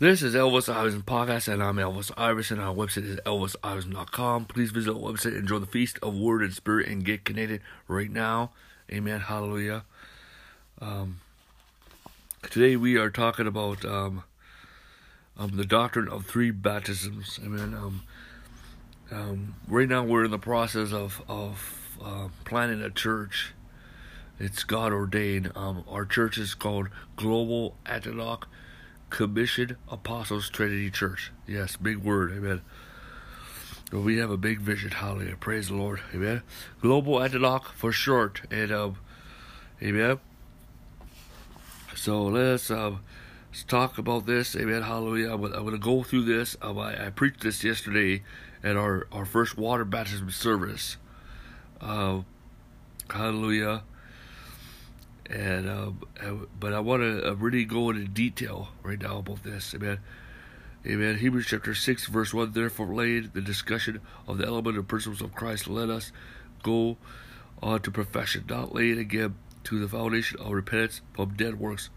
This is Elvis Iverson Podcast, and I'm Elvis Iverson. Our website is elvisiverson.com. Please visit our website, enjoy the feast of Word and Spirit, and get connected right now. Amen. Hallelujah. Today we are talking about the doctrine of three baptisms. Amen. Right now we're in the process of planning a church. It's God ordained. Our church is called Global Adlock Commission Apostles Trinity Church. Yes, big word. Amen. We have a big vision. Hallelujah. Praise the Lord. Amen. Global Adlock for short. And amen. So let's talk about this. Amen. Hallelujah. I'm going to go through this. I preached this yesterday at our first water baptism service. Hallelujah. And but I want to really go into detail right now about this. Amen. Amen. Hebrews chapter 6, verse 1. Therefore, laid the discussion of the element and principles of Christ. Let us go on to perfection, not laying again to the foundation of repentance from dead works,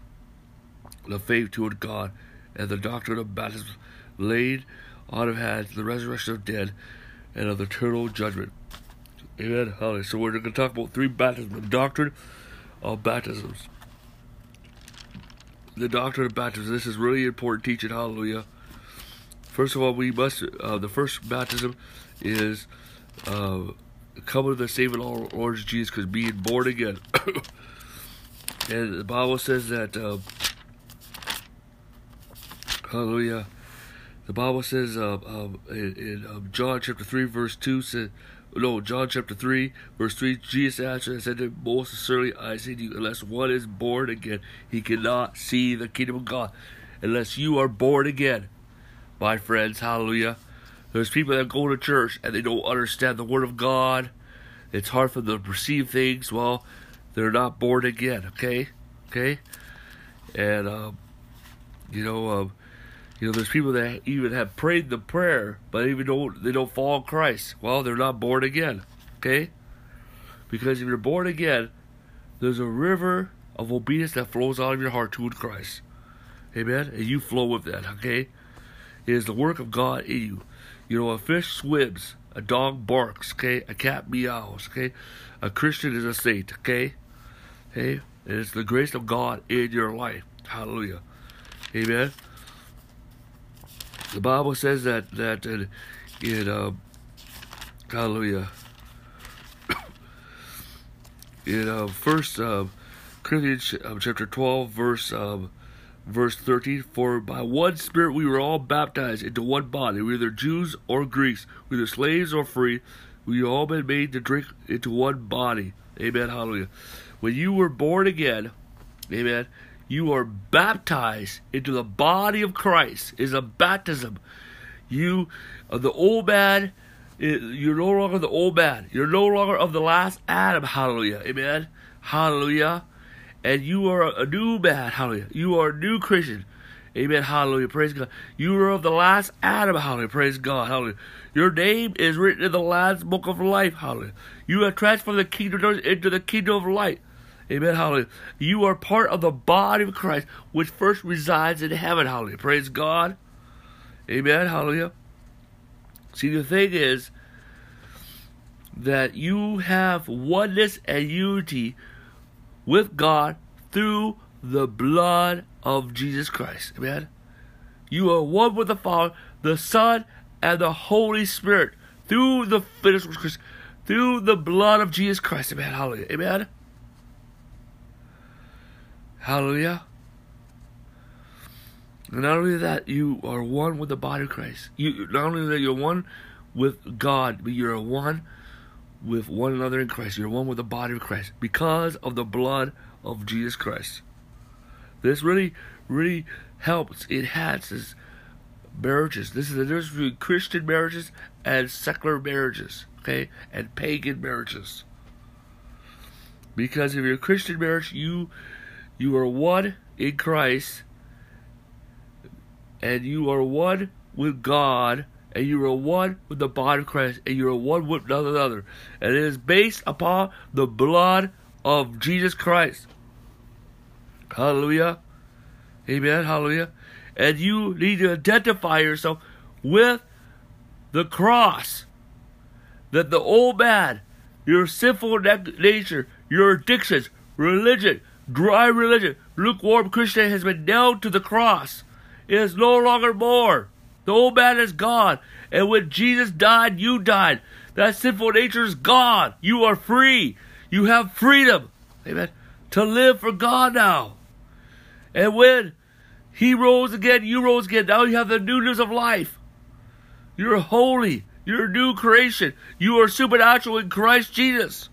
the faith toward God, and the doctrine of baptism, laid out of hands, the resurrection of dead, and of the eternal judgment. Amen. Hallelujah. So we're going to talk about three baptisms. The doctrine of baptisms. The doctrine of baptisms. This is really important teaching. Hallelujah. First of all, we must. The first baptism is coming to the saving Lord Jesus, because being born again. And the Bible says that. Hallelujah. The Bible says in John chapter 3 verse 2 says. No, John chapter 3, verse 3, Jesus answered and said to him, most certainly I say to you, unless one is born again, he cannot see the kingdom of God. Unless you are born again, my friends, hallelujah. There's people that go to church and they don't understand the word of God. It's hard for them to perceive things. Well, they're not born again, okay? Okay? And, there's people that even have prayed the prayer, but even they don't follow Christ. Well, they're not born again, okay? Because if you're born again, there's a river of obedience that flows out of your heart toward Christ. Amen? And you flow with that, okay? It is the work of God in you. You know, a fish swims, a dog barks, okay? A cat meows, okay? A Christian is a saint, okay? Okay? And it's the grace of God in your life. Hallelujah. Amen? The Bible says that in hallelujah, in First Corinthians chapter 12 verse 13, for by one Spirit we were all baptized into one body, we were either Jews or Greeks, we were slaves or free, we all been made to drink into one body. Amen. Hallelujah. When you were born again, amen. You are baptized into the body of Christ. Is a baptism. You are the old man. You're no longer the old man. You're no longer of the last Adam. Hallelujah. Amen. Hallelujah. And you are a new man. Hallelujah. You are a new Christian. Amen. Hallelujah. Praise God. You are of the last Adam. Hallelujah. Praise God. Hallelujah. Your name is written in the Lamb's Book of Life. Hallelujah. You have transformed the kingdom into the kingdom of light. Amen, hallelujah. You are part of the body of Christ, which first resides in heaven, hallelujah. Praise God. Amen, hallelujah. See, the thing is that you have oneness and unity with God through the blood of Jesus Christ. Amen. You are one with the Father, the Son, and the Holy Spirit through the finished work of Christ, through the blood of Jesus Christ. Amen, hallelujah. Amen. Hallelujah. And not only that, you are one with the body of Christ. Not only that, you're one with God, but you're one with one another in Christ. You're one with the body of Christ because of the blood of Jesus Christ. This really, really helps, enhances marriages. This is the difference between Christian marriages and secular marriages, okay, and pagan marriages. Because if you're a Christian marriage, you are one in Christ, and you are one with God, and you are one with the body of Christ, and you are one with none another. And it is based upon the blood of Jesus Christ. Hallelujah. Amen. Hallelujah. and you need to identify yourself with the cross. That the old man, your sinful nature, your addictions, religion, dry religion, lukewarm Christian has been nailed to the cross. It is no longer born. The old man is gone. And when Jesus died, you died. That sinful nature is gone. You are free. You have freedom. Amen. To live for God now. And when He rose again, you rose again. Now you have the newness of life. You're holy. You're a new creation. You are supernatural in Christ Jesus.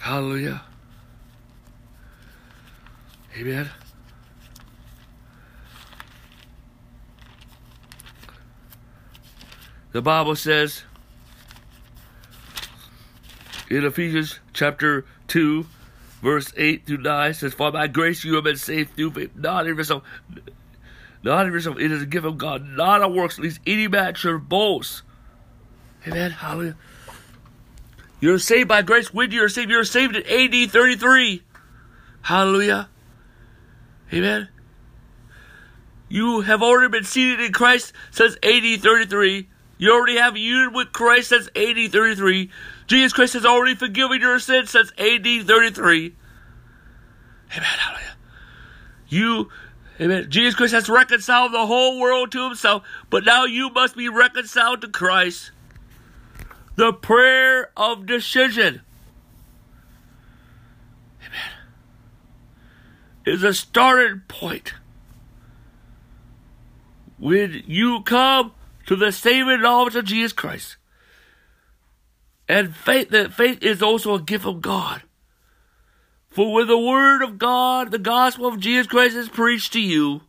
Hallelujah. Amen. The Bible says in Ephesians chapter 2, verse 8 through 9, says, "For by grace you have been saved through faith, not of yourself. It is a gift of God, not of works, lest any man should boast." Amen. Hallelujah. You're saved by grace. When you're saved, you're saved in AD 33. Hallelujah. Amen. You have already been seated in Christ since AD 33. You already have union with Christ since AD 33. Jesus Christ has already forgiven your sins since AD 33. Amen. Hallelujah. Amen. Jesus Christ has reconciled the whole world to Himself, but now you must be reconciled to Christ. The prayer of decision, amen, is a starting point. When you come to the saving knowledge of Jesus Christ, and faith, that faith is also a gift of God. For when the word of God, the gospel of Jesus Christ is preached to you,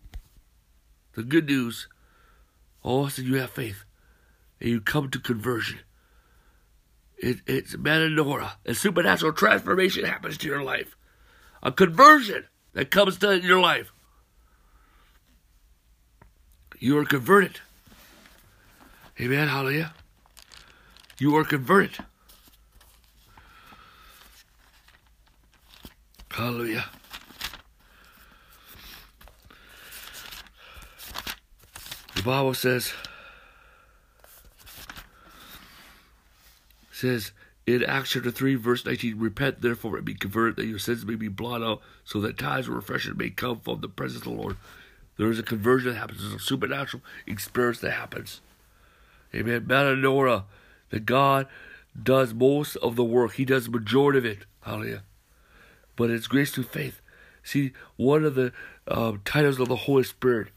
the good news, all of a sudden you have faith, and you come to conversion. It's metanoia, a supernatural transformation happens to your life. A conversion that comes to your life. You are converted. Amen, hallelujah. You are converted. Hallelujah. The Bible says in Acts chapter 3, verse 19, "Repent therefore and be converted, that your sins may be blotted out, so that times of refreshing may come from the presence of the Lord." There is a conversion that happens. There's a supernatural experience that happens. Amen. Metanoia, that God does most of the work. He does the majority of it. Hallelujah. But it's grace through faith. See, one of the titles of the Holy Spirit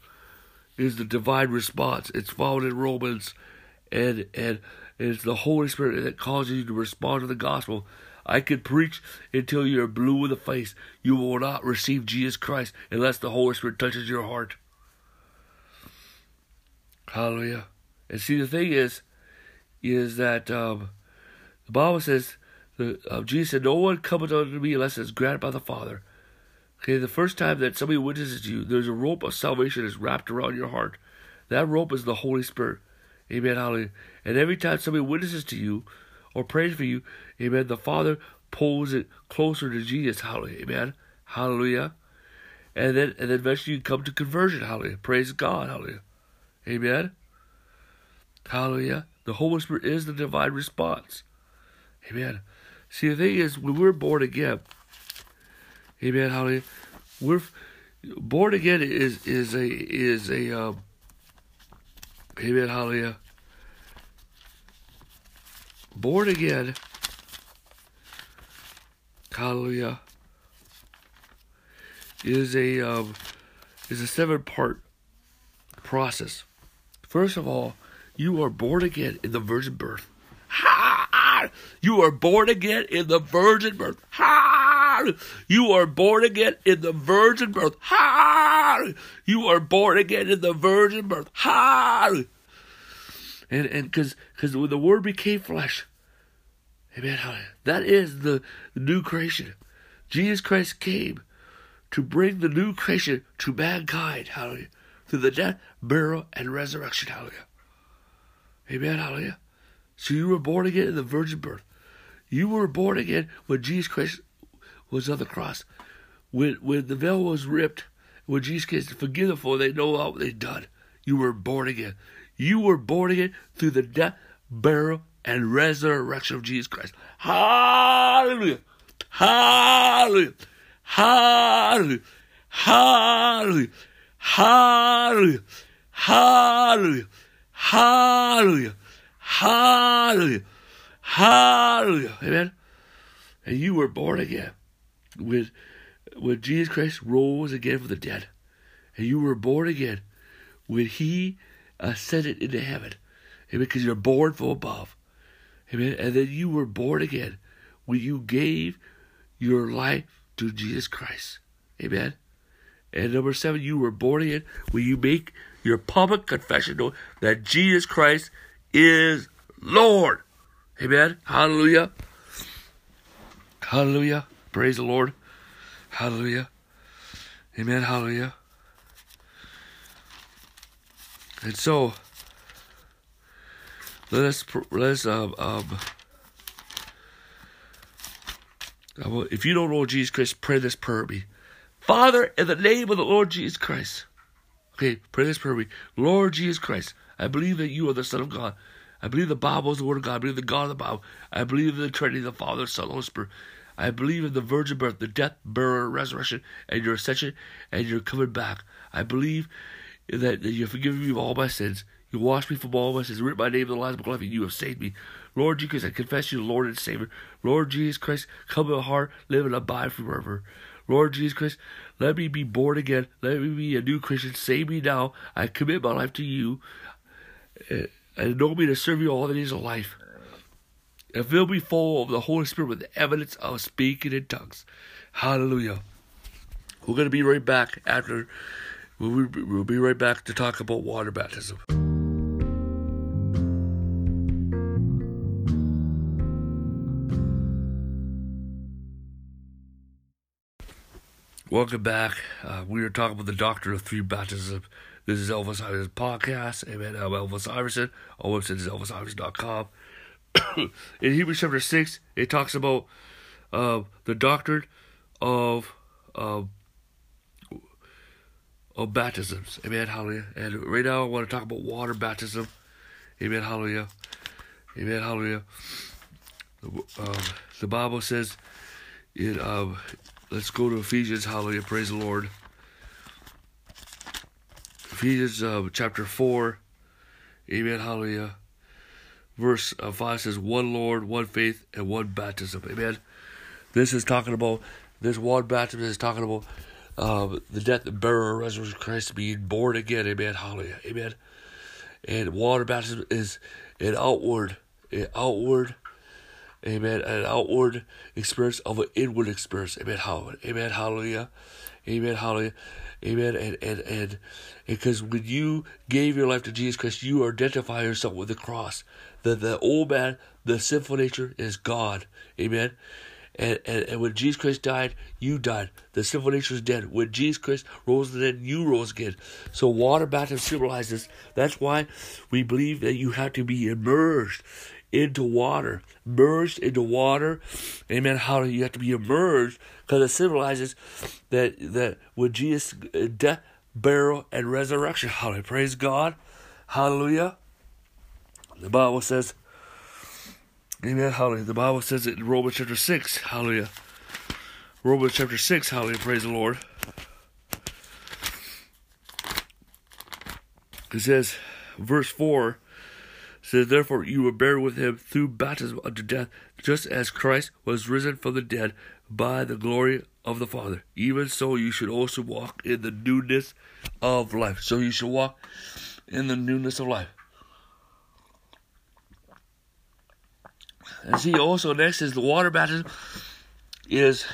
is the divine response. It's found in Romans, and it's the Holy Spirit that causes you to respond to the gospel. I could preach until you're blue in the face. You will not receive Jesus Christ unless the Holy Spirit touches your heart. Hallelujah. And see, the thing is that the Bible says, Jesus said, "No one cometh unto me unless it's granted by the Father." Okay, the first time that somebody witnesses to you, there's a rope of salvation that's wrapped around your heart. That rope is the Holy Spirit. Amen, hallelujah. And every time somebody witnesses to you or prays for you, amen, the Father pulls it closer to Jesus, hallelujah, amen, hallelujah. And then eventually you come to conversion, hallelujah. Praise God, hallelujah. Amen, hallelujah. The Holy Spirit is the divine response. Amen. See, the thing is, when we're born again, amen, hallelujah, we're born again is a amen, hallelujah. Born again, hallelujah, is a 7-part process. First of all, you are born again in the virgin birth. You are born again in the virgin birth. You are born again in the virgin birth. You are born again in the virgin birth. And because when the Word became flesh, amen, that is the new creation. Jesus Christ came to bring the new creation to mankind, hallelujah, through the death, burial, and resurrection, hallelujah. Amen, hallelujah. So you were born again in the virgin birth. You were born again when Jesus Christ was on the cross. When the veil was ripped with Jesus Christ, forgive them for they know what they've done. You were born again. You were born again through the death, burial, and resurrection of Jesus Christ. Hallelujah. Hallelujah. Hallelujah. Hallelujah. Hallelujah. Hallelujah. Hallelujah. Hallelujah. Hallelujah. Amen. And you were born again when Jesus Christ rose again from the dead. And you were born again when he ascended into heaven. Amen. Because you're born from above. Amen. And then you were born again when you gave your life to Jesus Christ. Amen. And number 7, you were born again when you make your public confession known that Jesus Christ is Lord. Amen. Hallelujah. Hallelujah. Praise the Lord. Hallelujah. Amen. Hallelujah. And so, if you don't know Jesus Christ, pray this prayer with me. Father, in the name of the Lord Jesus Christ. Okay, pray this prayer with me. Lord Jesus Christ, I believe that you are the Son of God. I believe the Bible is the Word of God. I believe the God of the Bible. I believe in the Trinity, the Father, Son, Holy Spirit. I believe in the virgin birth, the death, burial, resurrection, and your ascension, and your coming back. I believe that you have forgiven me of all my sins. You washed me from all my sins. Written my name in the Lamb's Book of Life, and you have saved me. Lord Jesus Christ, I confess you, Lord and Savior. Lord Jesus Christ, come in my heart, live and abide forever. Lord Jesus Christ, let me be born again. Let me be a new Christian. Save me now. I commit my life to you. And know me to serve you all the days of life. And fill me full of the Holy Spirit with the evidence of speaking in tongues. Hallelujah. We're going to be right back after. We'll be right back to talk about water baptism. Welcome back. We are talking about the doctrine of three baptisms. This is Elvis Iverson's podcast. Amen. I'm Elvis Iverson. Our website is elvisiverson.com. In Hebrews chapter 6, it talks about the doctrine of baptisms. Amen. Hallelujah. And right now, I want to talk about water baptism. Amen. Hallelujah. Amen. Hallelujah. The Bible says in... let's go to Ephesians, hallelujah, praise the Lord. Ephesians chapter 4, amen, hallelujah. Verse 5 says, one Lord, one faith, and one baptism, amen. This is talking about, this one baptism is talking about the death, burial, resurrection of Christ, being born again, amen, hallelujah, amen. And water baptism is an outward amen, an outward experience of an inward experience. Amen, hallelujah. Amen, hallelujah. Amen, hallelujah. Amen, and because when you gave your life to Jesus Christ, you identify yourself with the cross. The old man, the sinful nature is gone. Amen. And when Jesus Christ died, you died. The sinful nature is dead. When Jesus Christ rose from the dead, you rose again. So water baptism symbolizes. That's why we believe that you have to be immersed into water, merged into water, amen. How do you have to be immersed? Because it symbolizes that with Jesus' death, burial, and resurrection. Hallelujah! Praise God, hallelujah. The Bible says, amen. Hallelujah. The Bible says it in Romans chapter 6. Hallelujah. Romans chapter 6. Hallelujah. Praise the Lord. It says, verse 4. Says, therefore you were buried with him through baptism unto death, just as Christ was risen from the dead by the glory of the Father. Even so, you should also walk in the newness of life. So you should walk in the newness of life. And see, also next is the water baptism is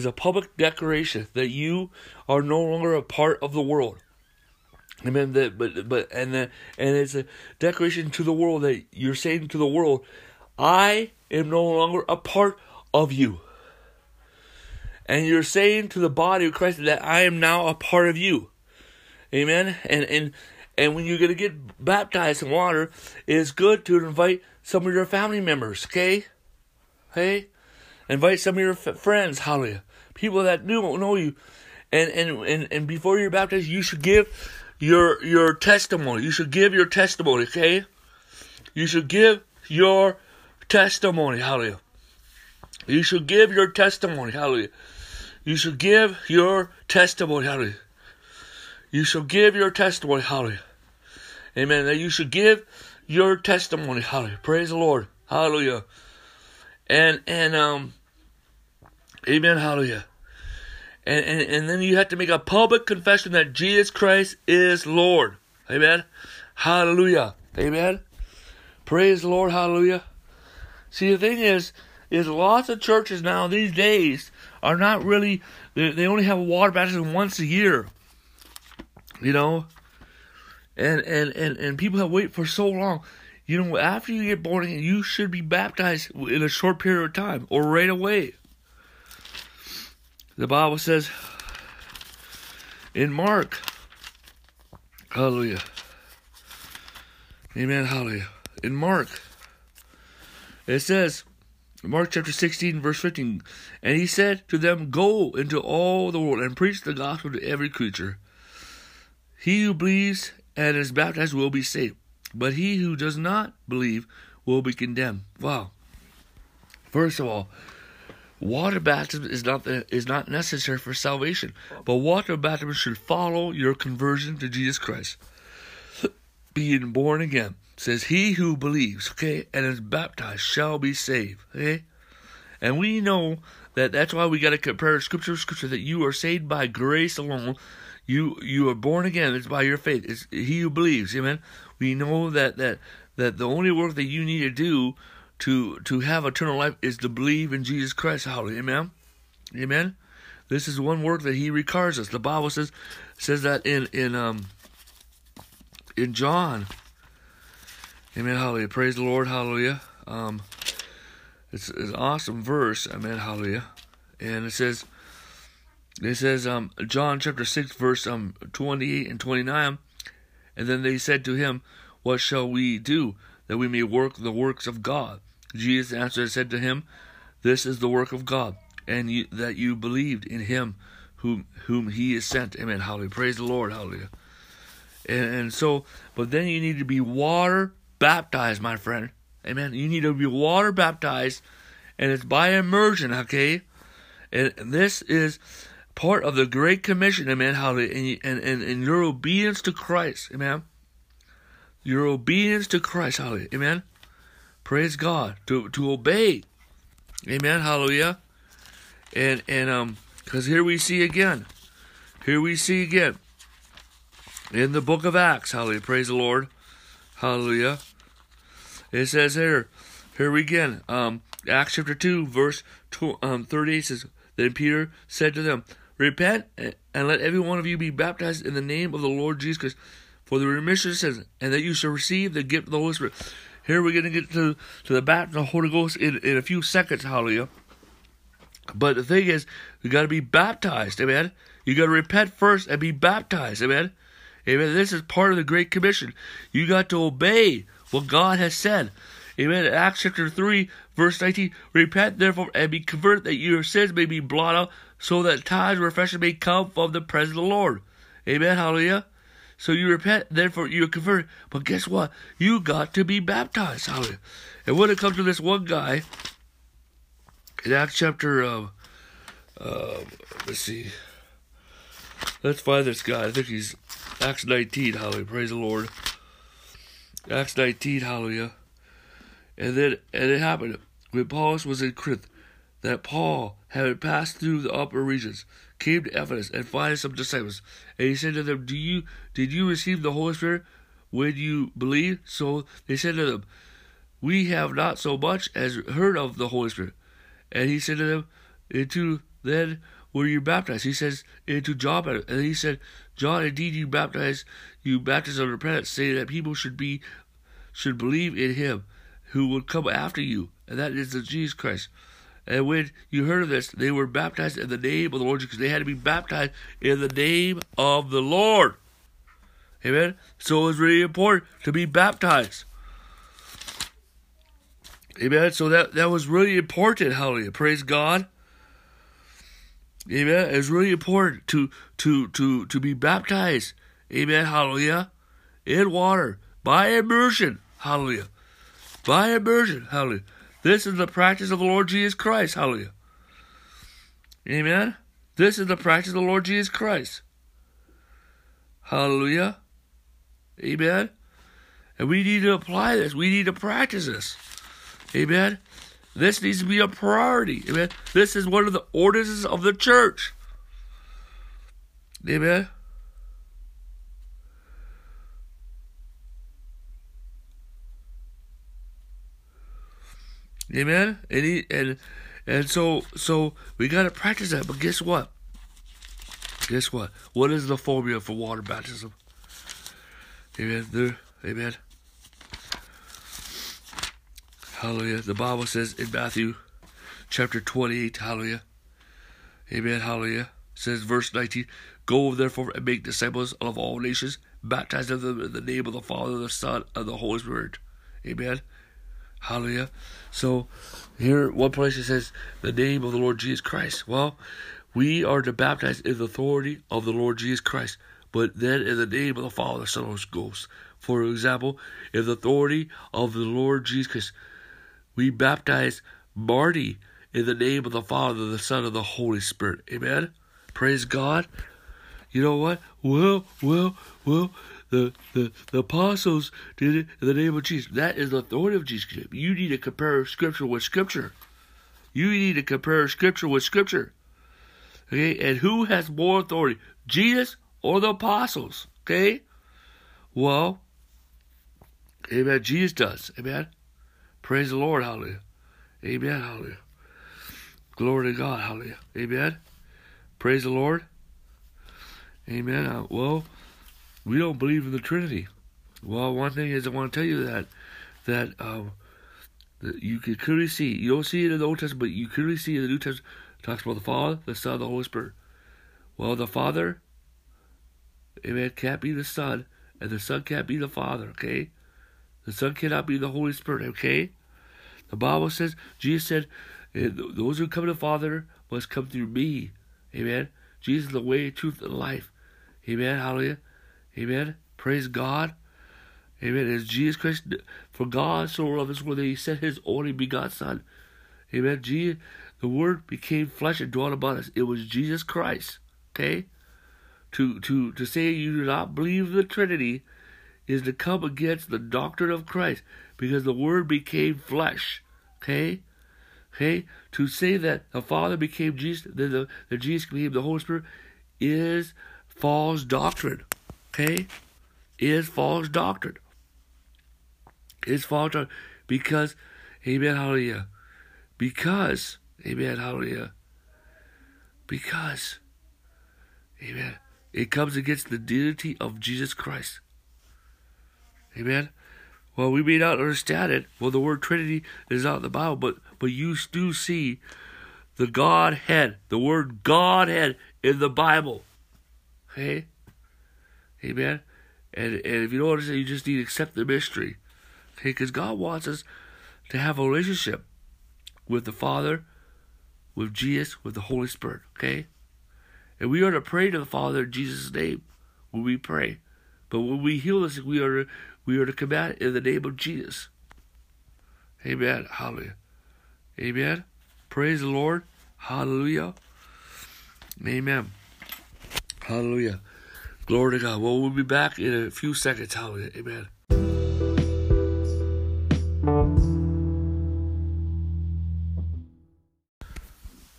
a public declaration that you are no longer a part of the world. Amen. And it's a declaration to the world that you're saying to the world, I am no longer a part of you. And you're saying to the body of Christ that I am now a part of you. Amen. And when you're gonna get baptized in water, it's good to invite some of your family members. Okay, hey, invite some of your friends. Hallelujah. People that do know you. And before you're baptized, you should give your testimony. You should give your testimony, okay? You should give your testimony, hallelujah. You should give your testimony, hallelujah. You should give your testimony, hallelujah. You should give your testimony, hallelujah. Amen. That you should give your testimony, hallelujah. Praise the Lord, hallelujah. And amen, hallelujah. And then you have to make a public confession that Jesus Christ is Lord. Amen. Hallelujah. Amen. Praise the Lord. Hallelujah. See, the thing is lots of churches now these days are not really, they only have a water baptism once a year. You know? And people have waited for so long. You know, after you get born again, you should be baptized in a short period of time or right away. The Bible says in Mark, hallelujah, amen, hallelujah, in Mark, it says, Mark chapter 16, verse 15, and he said to them, go into all the world and preach the gospel to every creature. He who believes and is baptized will be saved, but he who does not believe will be condemned. Wow. First of all, water baptism is not necessary for salvation, but water baptism should follow your conversion to Jesus Christ. Being born again, says he who believes, okay, and is baptized shall be saved, okay? And we know that that's why we got to compare scripture to scripture, that you are saved by grace alone. You are born again. It's by your faith. It's he who believes, amen? We know that the only work that you need to do to have eternal life is to believe in Jesus Christ. Hallelujah. Amen. Amen. This is one work that he requires us. The Bible says that in John. Amen. Hallelujah. Praise the Lord. Hallelujah. It's an awesome verse. Amen. Hallelujah. And it says John chapter 6 verse 28 and 29. And then they said to him, what shall we do that we may work the works of God? Jesus answered and said to him, this is the work of God, and that you believed in him whom he has sent. Amen. Hallelujah. Praise the Lord. Hallelujah. And so, but then you need to be water baptized, my friend. Amen. You need to be water baptized, and it's by immersion, okay? And this is part of the Great Commission, amen. Hallelujah. And your obedience to Christ, amen. Your obedience to Christ, hallelujah, amen. Praise God to obey, amen, hallelujah. And because here we see again, in the book of Acts, hallelujah, praise the Lord, hallelujah. It says here we again, Acts chapter 2 verse 38 says, then Peter said to them, repent and let every one of you be baptized in the name of the Lord Jesus Christ, for the remission of sins, and that you shall receive the gift of the Holy Spirit. Here we're going to get to the baptism of the Holy Ghost in a few seconds, hallelujah. But the thing is, you got to be baptized, amen. You got to repent first and be baptized, amen. Amen. This is part of the Great Commission. You got to obey what God has said, amen. Acts chapter 3, verse 19, repent therefore and be converted, that your sins may be blotted out, so that times of refreshing may come from the presence of the Lord. Amen. Hallelujah. So you repent, therefore you're converted. But guess what? You got to be baptized. Hallelujah. And when it comes to this one guy, in Acts chapter, let's see. Let's find this guy. I think he's Acts 19, hallelujah. Praise the Lord. Acts 19, hallelujah. And it happened when Paulus was in Corinth, that Paul, having passed through the upper regions, came to Ephesus and found some disciples. And he said to them, Did you receive the Holy Spirit when you believed? So they said to them, we have not so much as heard of the Holy Spirit. And he said to them, into then were you baptized? He says, into John. And he said, John, indeed you baptized on repentance, saying that people should believe in him who would come after you, and that is the Jesus Christ. And when you heard of this, they were baptized in the name of the Lord, because they had to be baptized in the name of the Lord. Amen? So it's really important to be baptized. Amen? So that was really important. Hallelujah. Praise God. Amen. It's really important to be baptized. Amen. Hallelujah. In water. By immersion. Hallelujah. By immersion. Hallelujah. This is the practice of the Lord Jesus Christ. Hallelujah. Amen. This is the practice of the Lord Jesus Christ. Hallelujah. Amen. And we need to apply this. We need to practice this. Amen. This needs to be a priority. Amen. This is one of the ordinances of the church. Amen. Amen. And so we gotta practice that. But guess what? Guess what? What is the formula for water baptism? Amen. There. Amen. Hallelujah. The Bible says in Matthew chapter 28, hallelujah. Amen, hallelujah. It says verse 19, "Go therefore and make disciples of all nations, baptizing them in the name of the Father, the Son, and the Holy Spirit." Amen. Hallelujah. So here one place it says the name of the Lord Jesus Christ. Well, we are to baptize in the authority of the Lord Jesus Christ, but then in the name of the Father, the Son, and the Holy Ghost. For example, in the authority of the Lord Jesus Christ, we baptize Marty in the name of the Father, the Son, and the Holy Spirit. Amen? Praise God. You know what? Well, the apostles did it in the name of Jesus. That is the authority of Jesus. You need to compare Scripture with Scripture. You need to compare Scripture with Scripture. Okay? And who has more authority? Jesus or the apostles? Okay? Well, amen, Jesus does. Amen? Praise the Lord, hallelujah. Amen, hallelujah. Glory to God, hallelujah. Amen. Praise the Lord. Amen. Well, we don't believe in the Trinity. Well, one thing is I want to tell you that you can clearly see. You don't see it in the Old Testament, but you clearly see in the New Testament. It talks about the Father, the Son, the Holy Spirit. Well, the Father, amen, can't be the Son, and the Son can't be the Father, okay? The Son cannot be the Holy Spirit, okay? The Bible says, Jesus said, those who come to the Father must come through me. Amen? Jesus is the way, truth, and life. Amen? Hallelujah. Amen? Praise God. Amen? As Jesus Christ, for God so loved this world that He sent His only begotten Son. Amen? Jesus, the Word became flesh and dwelt among us. It was Jesus Christ, okay? To say you do not believe the Trinity is to come against the doctrine of Christ, because the Word became flesh. Okay? Okay? To say that the Father became Jesus, then the Jesus became the Holy Spirit, is false doctrine. Okay? Is false doctrine. Is false doctrine. Because, amen, hallelujah. Because, amen, hallelujah. Because, amen. It comes against the deity of Jesus Christ. Amen. Well, we may not understand it. Well, the word Trinity is not in the Bible, but you do see the Godhead, the word Godhead in the Bible. Okay? Amen. And if you don't understand, you just need to accept the mystery. Okay? Because God wants us to have a relationship with the Father, with Jesus, with the Holy Spirit. Okay? And we are to pray to the Father in Jesus' name when we pray. But when we heal this, we are to command it in the name of Jesus. Amen. Hallelujah. Amen. Praise the Lord. Hallelujah. Amen. Hallelujah. Glory to God. Well, we'll be back in a few seconds. Hallelujah. Amen.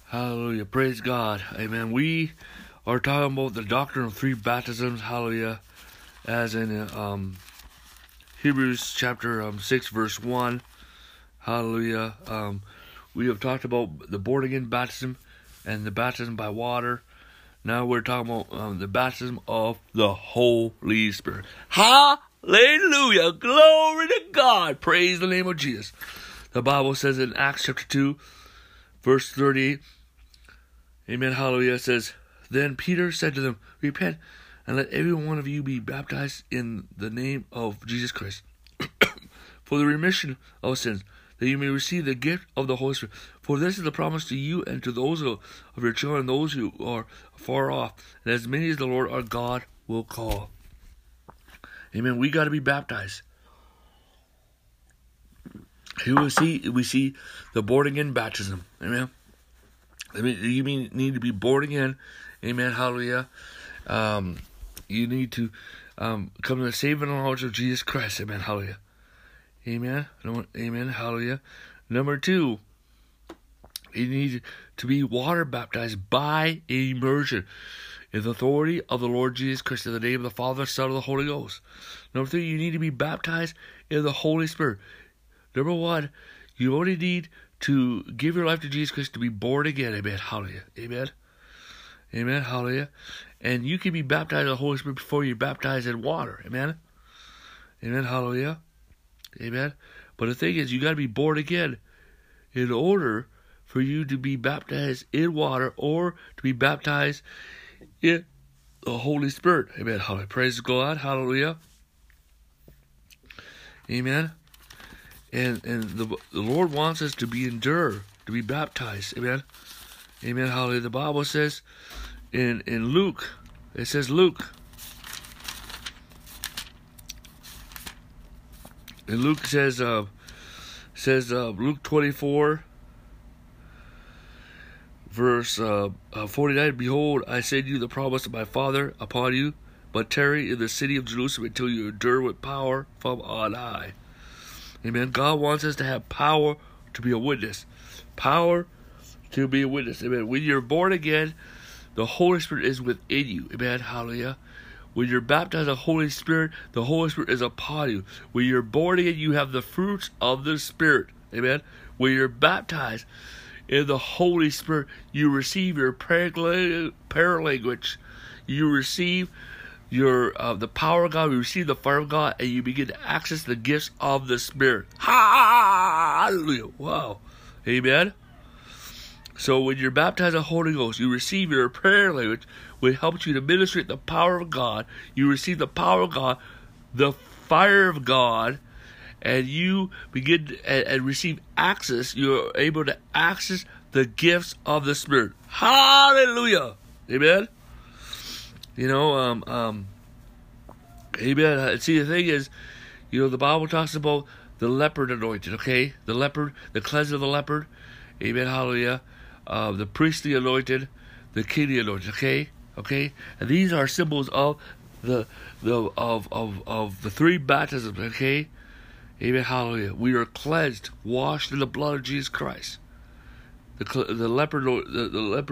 Hallelujah. Praise God. Amen. We are talking about the doctrine of three baptisms. Hallelujah. As in Hebrews chapter 6, verse 1. Hallelujah. We have talked about the born-again baptism and the baptism by water. Now we're talking about the baptism of the Holy Spirit. Hallelujah. Glory to God. Praise the name of Jesus. The Bible says in Acts chapter 2, verse 38. Amen. Hallelujah. It says, "Then Peter said to them, 'Repent, and let every one of you be baptized in the name of Jesus Christ for the remission of sins, that you may receive the gift of the Holy Spirit. For this is the promise to you and to those of your children, those who are far off, and as many as the Lord our God will call. Amen. We got to be baptized. Here we see the born again baptism. Amen. You need to be born again. Amen. Hallelujah. You need to come to the saving knowledge of Jesus Christ. Amen. Hallelujah. Amen. Amen. Hallelujah. Number two, you need to be water baptized by immersion in the authority of the Lord Jesus Christ, in the name of the Father, Son, and the Holy Ghost. Number three, you need to be baptized in the Holy Spirit. Number one, you only need to give your life to Jesus Christ to be born again. Amen. Hallelujah. Amen. Amen. Hallelujah. And you can be baptized in the Holy Spirit before you're baptized in water. Amen. Amen. Hallelujah. Amen. But the thing is, you got to be born again in order for you to be baptized in water or to be baptized in the Holy Spirit. Amen. Hallelujah. Praise God. Hallelujah. Amen. And the Lord wants us to be endured, to be baptized. Amen. Amen. Hallelujah. The Bible says in Luke, it says Luke says Luke 24, verse 49, behold, I send you the promise of my Father upon you, but tarry in the city of Jerusalem until you endure with power from on high. Amen. God wants us to have power to be a witness. Power to be a witness. Amen. When you're born again, the Holy Spirit is within you. Amen. Hallelujah. When you're baptized in the Holy Spirit is upon you. When you're born again, you have the fruits of the Spirit. Amen. When you're baptized in the Holy Spirit, you receive your prayer language. You receive the power of God, you receive the fire of God, and you begin to access the gifts of the Spirit. Hallelujah. Wow. Amen. So when you're baptized in the Holy Ghost, you receive your prayer language, which helps you to ministrate the power of God. You receive the power of God, the fire of God, and you begin and receive access. You're able to access the gifts of the Spirit. Hallelujah. Amen. You know, amen. See, the thing is, you know, the Bible talks about the leopard anointed, okay? The leopard, the cleansing of the leopard, amen, hallelujah. The priestly anointed, the kingly anointed, okay? Okay? And these are symbols of the three baptisms, okay? Amen, hallelujah. We are cleansed, washed in the blood of Jesus Christ. The leopard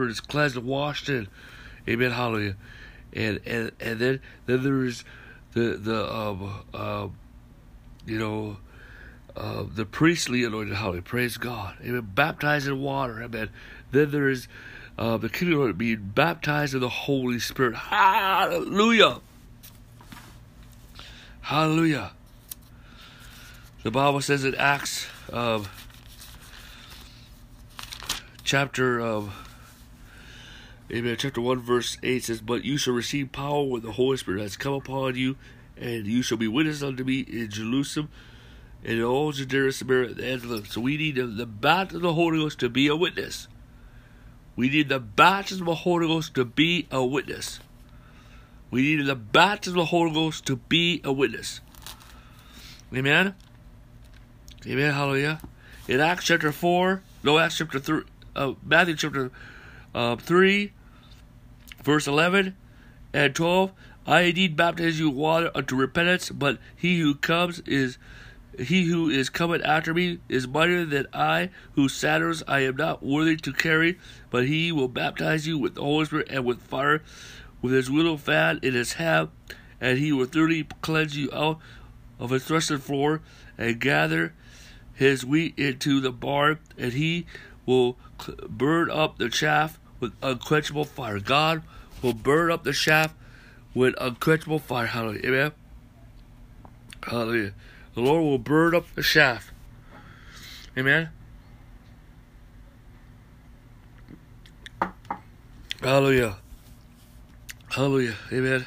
is cleansed and washed in, amen, hallelujah. And then there's the priestly anointed, hallelujah, praise God, amen, baptized in water, amen. Then there is the kingdom anointed being baptized in the Holy Spirit, hallelujah, hallelujah. The Bible says in Acts chapter 1, verse 8 says, but you shall receive power when the Holy Spirit has come upon you, and you shall be witnesses unto me in Jerusalem, and in all Judea, Samaria, and the end of the earth. So we need the baptism of the Holy Ghost to be a witness. We need the baptism of the Holy Ghost to be a witness. We need the baptism of the Holy Ghost to be a witness. Amen? Amen, hallelujah. In Matthew chapter 3, verse 11 and 12, I indeed baptize you with water unto repentance, but he who is coming after me is mightier than I, whose sandals I am not worthy to carry, but he will baptize you with the Holy Spirit and with fire, with his willow fan in his hand, and he will thoroughly cleanse you out of his threshing floor, and gather his wheat into the barn, and he will burn up the chaff with unquenchable fire. God will burn up the chaff with unquenchable fire. Hallelujah. Amen. Hallelujah. The Lord will burn up the chaff. Amen. Hallelujah. Hallelujah. Amen.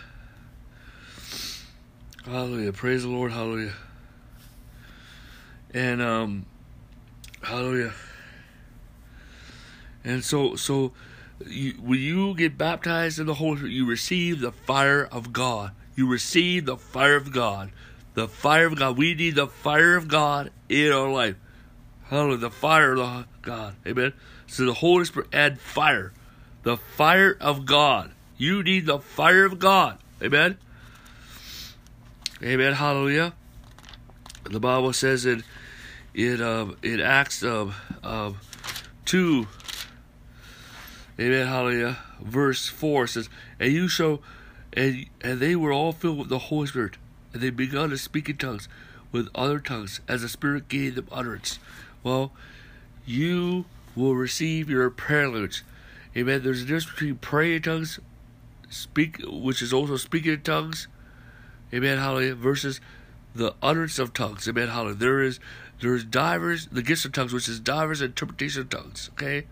Hallelujah. Praise the Lord. Hallelujah. And Hallelujah. And so when you get baptized in the Holy Spirit, you receive the fire of God. You receive the fire of God. The fire of God. We need the fire of God in our life. Hallelujah. The fire of God. Amen. So the Holy Spirit add fire. The fire of God. You need the fire of God. Amen. Amen. Hallelujah. The Bible says in Acts 2. Amen. Hallelujah. Verse 4 says, "And you shall, and they were all filled with the Holy Spirit, and they began to speak in tongues, with other tongues, as the Spirit gave them utterance." Well, you will receive your prayer language. Amen. There's a difference between praying in tongues, speak, which is also speaking in tongues. Amen. Hallelujah. Versus the utterance of tongues. Amen. Hallelujah. There is divers, the gifts of tongues, which is divers interpretation of tongues. Okay.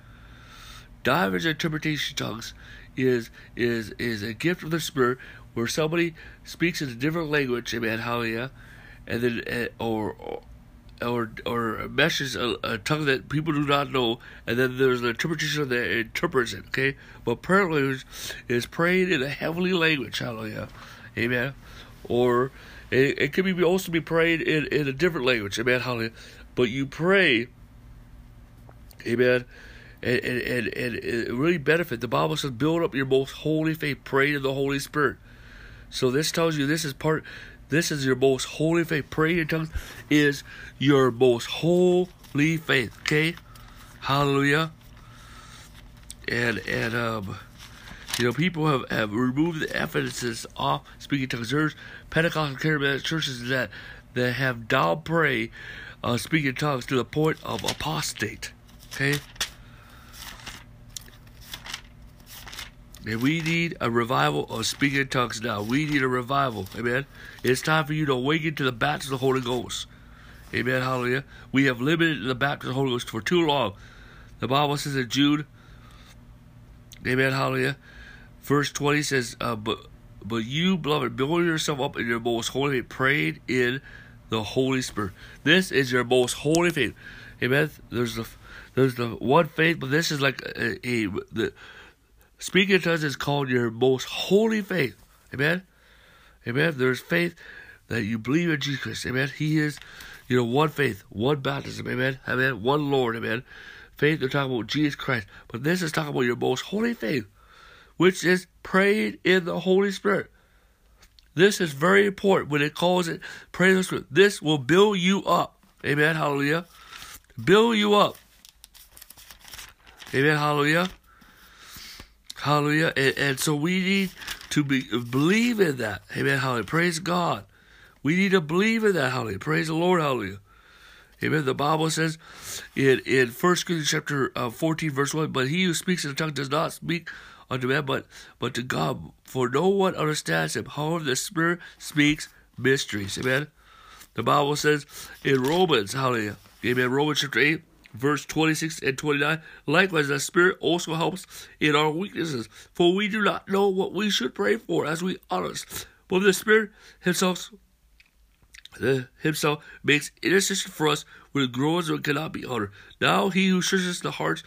Divers interpretation of tongues is a gift of the Spirit, where somebody speaks in a different language. Amen. Hallelujah. And then or meshes a tongue that people do not know, and then there's an interpretation that interprets it. Okay, but prayer language is praying in a heavenly language. Hallelujah, amen. Or it can be also be prayed in a different language. Amen. Hallelujah. But you pray, amen, and it really benefit. The Bible says, "Build up your most holy faith, pray to the Holy Spirit." So this tells you this is part. This is your most holy faith. Praying in tongues is your most holy faith. Okay, hallelujah. And you know, people have removed the emphasis off speaking tongues. There's Pentecostal charismatic churches that have downplayed speaking tongues to the point of apostate. Okay, and we need a revival of speaking in tongues now. We need a revival. Amen. It's time for you to awaken to the baptism of the Holy Ghost. Amen. Hallelujah. We have limited the baptism of the Holy Ghost for too long. The Bible says in Jude, amen. Hallelujah. Verse 20 says, But you, beloved, build yourself up in your most holy faith, praying in the Holy Spirit. This is your most holy faith. Amen. There's the one faith, but this is like the speaking in tongues is called your most holy faith. Amen? Amen? There's faith that you believe in Jesus Christ. Amen? He is, you know, one faith, one baptism. Amen? Amen? One Lord. Amen? Faith, they're talking about Jesus Christ. But this is talking about your most holy faith, which is praying in the Holy Spirit. This is very important when it calls it praying in the Spirit. This will build you up. Amen? Hallelujah? Build you up. Amen? Hallelujah? Hallelujah. And so we need to believe in that. Amen. Hallelujah. Praise God. We need to believe in that. Hallelujah. Praise the Lord. Hallelujah. Amen. The Bible says in 1 Corinthians chapter 14, verse 1, "But he who speaks in a tongue does not speak unto man, but to God. For no one understands him. However, the Spirit speaks mysteries." Amen. The Bible says in Romans, hallelujah. Amen. Romans chapter 8. Verse 26 and 29, "Likewise, the Spirit also helps in our weaknesses, for we do not know what we should pray for as we ought to. But the Spirit himself makes intercession for us with groans that cannot be uttered. Now he who searches the hearts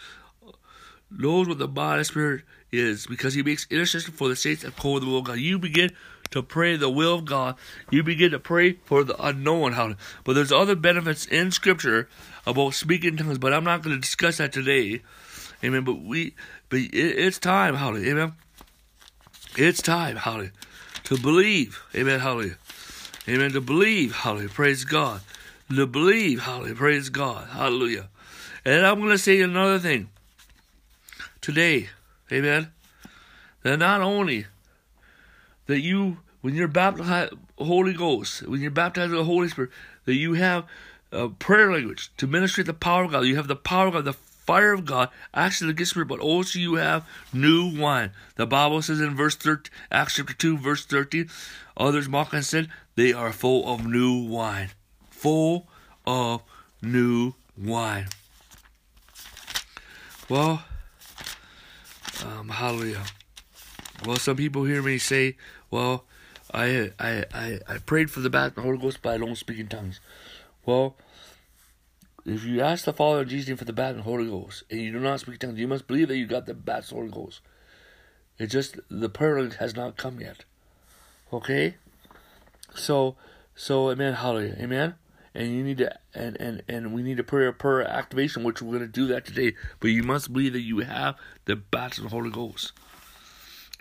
knows what the mind of the Spirit is, because he makes intercession for the saints according to the will of God." You begin to pray the will of God. You begin to pray for the unknown. Hallelujah. But there's other benefits in Scripture about speaking in tongues, but I'm not going to discuss that today. Amen. But it's time, hallelujah. Amen. It's time, hallelujah, to believe. Amen. Hallelujah. Amen. To believe, hallelujah. Praise God. To believe, hallelujah. Praise God. Hallelujah. And I'm going to say another thing today. Amen. That not only that you, when you're baptized Holy Ghost, when you're baptized with the Holy Spirit, that you have a prayer language to minister the power of God. You have the power of God, the fire of God, actually the gift of Spirit, but also you have new wine. The Bible says in Acts chapter 2, verse 13, "Others mocked and said, they are full of new wine." Full of new wine. Well, hallelujah. Well, some people hear me say, "Well, I prayed for the baptism of the Holy Ghost, but I don't speak in tongues." Well, If you ask the Father in Jesus' name for the baptism of the Holy Ghost, and you do not speak tongues, you must believe that you got the baptism of the Holy Ghost. It's just the prayer has not come yet. Okay? So amen, hallelujah, amen. And you need to and we need a prayer activation, which we're gonna do that today. But you must believe that you have the baptism of the Holy Ghost.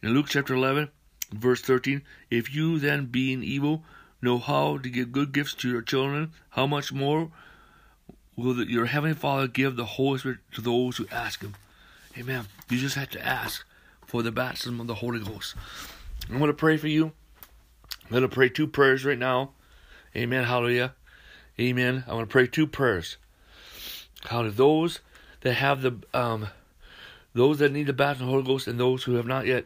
In Luke chapter 11, verse 13, if you then being evil know how to give good gifts to your children, how much more will your Heavenly Father give the Holy Spirit to those who ask Him? Amen. You just have to ask for the baptism of the Holy Ghost. I'm going to pray for you. I'm going to pray two prayers right now. Amen. Hallelujah. Amen. I'm going to pray two prayers. Hallelujah. Those that have the, those that need the baptism of the Holy Ghost and those who have not yet,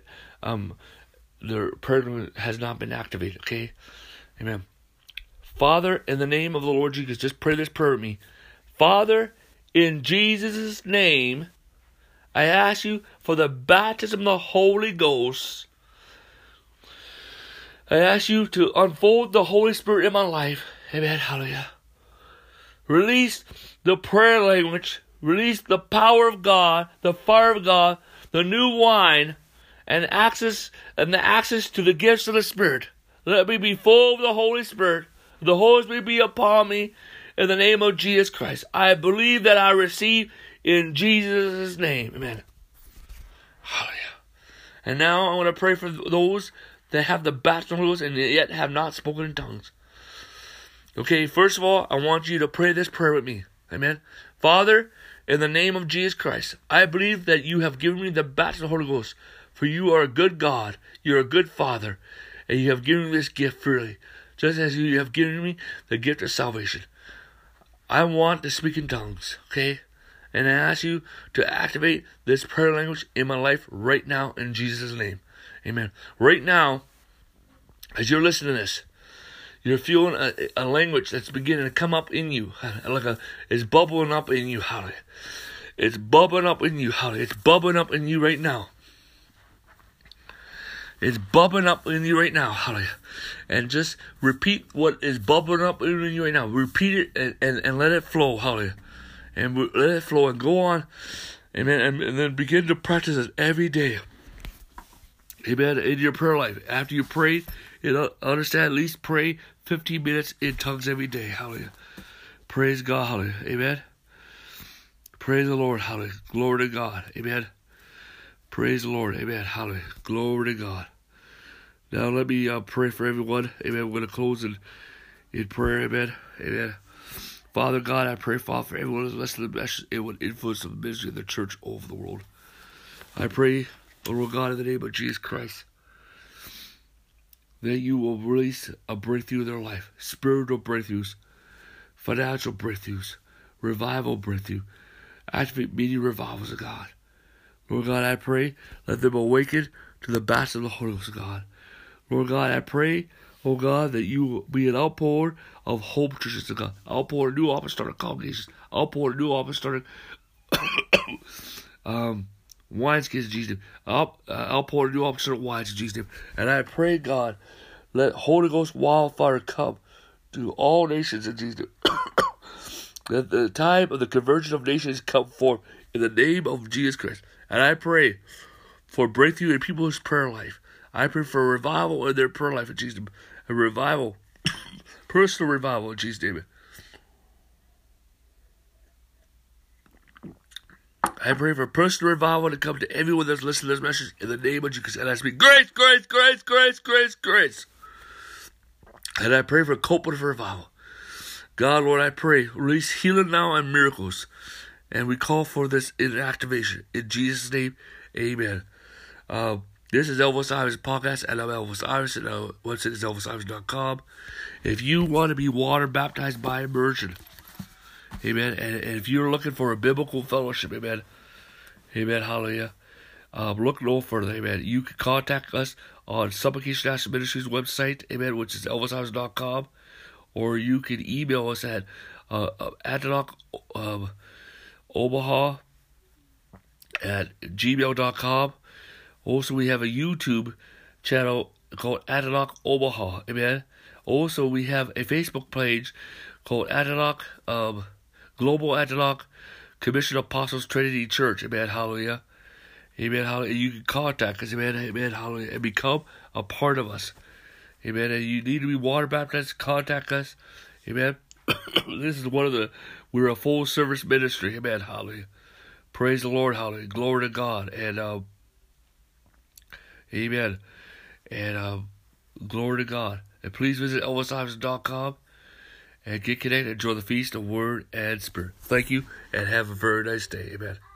their prayer has not been activated. Okay. Amen. Father, in the name of the Lord Jesus, just pray this prayer with me. Father, in Jesus' name, I ask you for the baptism of the Holy Ghost. I ask you to unfold the Holy Spirit in my life. Amen. Hallelujah. Release the prayer language. Release the power of God, the fire of God, the new wine, and the access to the gifts of the Spirit. Let me be full of the Holy Spirit. The Holy Spirit be upon me in the name of Jesus Christ. I believe that I receive in Jesus' name. Amen. Hallelujah. And now I want to pray for those that have the baptism of the Holy Ghost and yet have not spoken in tongues. Okay, first of all, I want you to pray this prayer with me. Amen. Father, in the name of Jesus Christ, I believe that you have given me the baptism of the Holy Ghost, for you are a good God, you're a good Father, and you have given me this gift freely, just as you have given me the gift of salvation. I want to speak in tongues, okay? And I ask you to activate this prayer language in my life right now in Jesus' name. Amen. Right now, as you're listening to this, you're feeling a language that's beginning to come up in you. It's bubbling up in you. Hallelujah. It's bubbling up in you. Hallelujah. It's bubbling up in you right now. It's bubbling up in you right now. Hallelujah. And just repeat what is bubbling up in you right now. Repeat it and let it flow. Hallelujah. And let it flow and go on. Amen. And then begin to practice it every day. Amen. In your prayer life. After you pray, understand at least pray 15 minutes in tongues every day. Hallelujah. Praise God. Hallelujah. Amen. Praise the Lord. Hallelujah. Glory to God. Amen. Praise the Lord. Amen. Hallelujah. Glory to God. Now let me pray for everyone. Amen. We're going to close in prayer. Amen. Amen. Father God, I pray, Father, for everyone who's listening to the message, it would influence the ministry of the church all over the world. I pray, Lord God, in the name of Jesus Christ, that you will release a breakthrough in their life. Spiritual breakthroughs, financial breakthroughs, revival breakthrough. Activate media revivals of God. Lord God, I pray, let them awaken to the baptism of the Holy Ghost, God. Lord God, I pray, oh God, that you will be an outpour of hope churches to God. Outpour of new office starting congregations. Outpour of new office starting wineskins in Jesus' name. Outpour of new office starting wines in Jesus' name. And I pray, God, let Holy Ghost wildfire come to all nations in Jesus' name. That the time of the conversion of nations come forth in the name of Jesus Christ. And I pray for breakthrough in people's prayer life. I pray for a revival in their prayer life in Jesus' name. A revival, personal revival in Jesus' name. I pray for personal revival to come to everyone that's listening to this message in the name of Jesus. And I speak grace, grace, grace, grace, grace, grace. And I pray for corporate revival. God, Lord, I pray, release healing now and miracles. And we call for this in activation. In Jesus' name, amen. This is Elvis Iverson Podcast, and I'm Elvis Iverson. Our website is elvisiverson.com. If you want to be water baptized by immersion, amen, and if you're looking for a biblical fellowship, amen, amen, hallelujah, look no further, amen. You can contact us on Supplication National Ministries website, amen, which is elvisiverson.com, or you can email us at Adlock, Omaha@gmail.com. Also, we have a YouTube channel called Adonai Omaha. Amen. Also, we have a Facebook page called Adonai Global Adlock Commission Apostles Trinity Church. Amen. Hallelujah. Amen. Hallelujah. You can contact us. Amen. Amen. Hallelujah. And become a part of us. Amen. And you need to be water baptized. Contact us. Amen. This is one of the, we're a full service ministry. Amen. Hallelujah. Praise the Lord. Hallelujah. Glory to God. And, amen. And, glory to God. And please visit ElvisIverson.com and get connected. Enjoy the feast of Word and Spirit. Thank you and have a very nice day. Amen.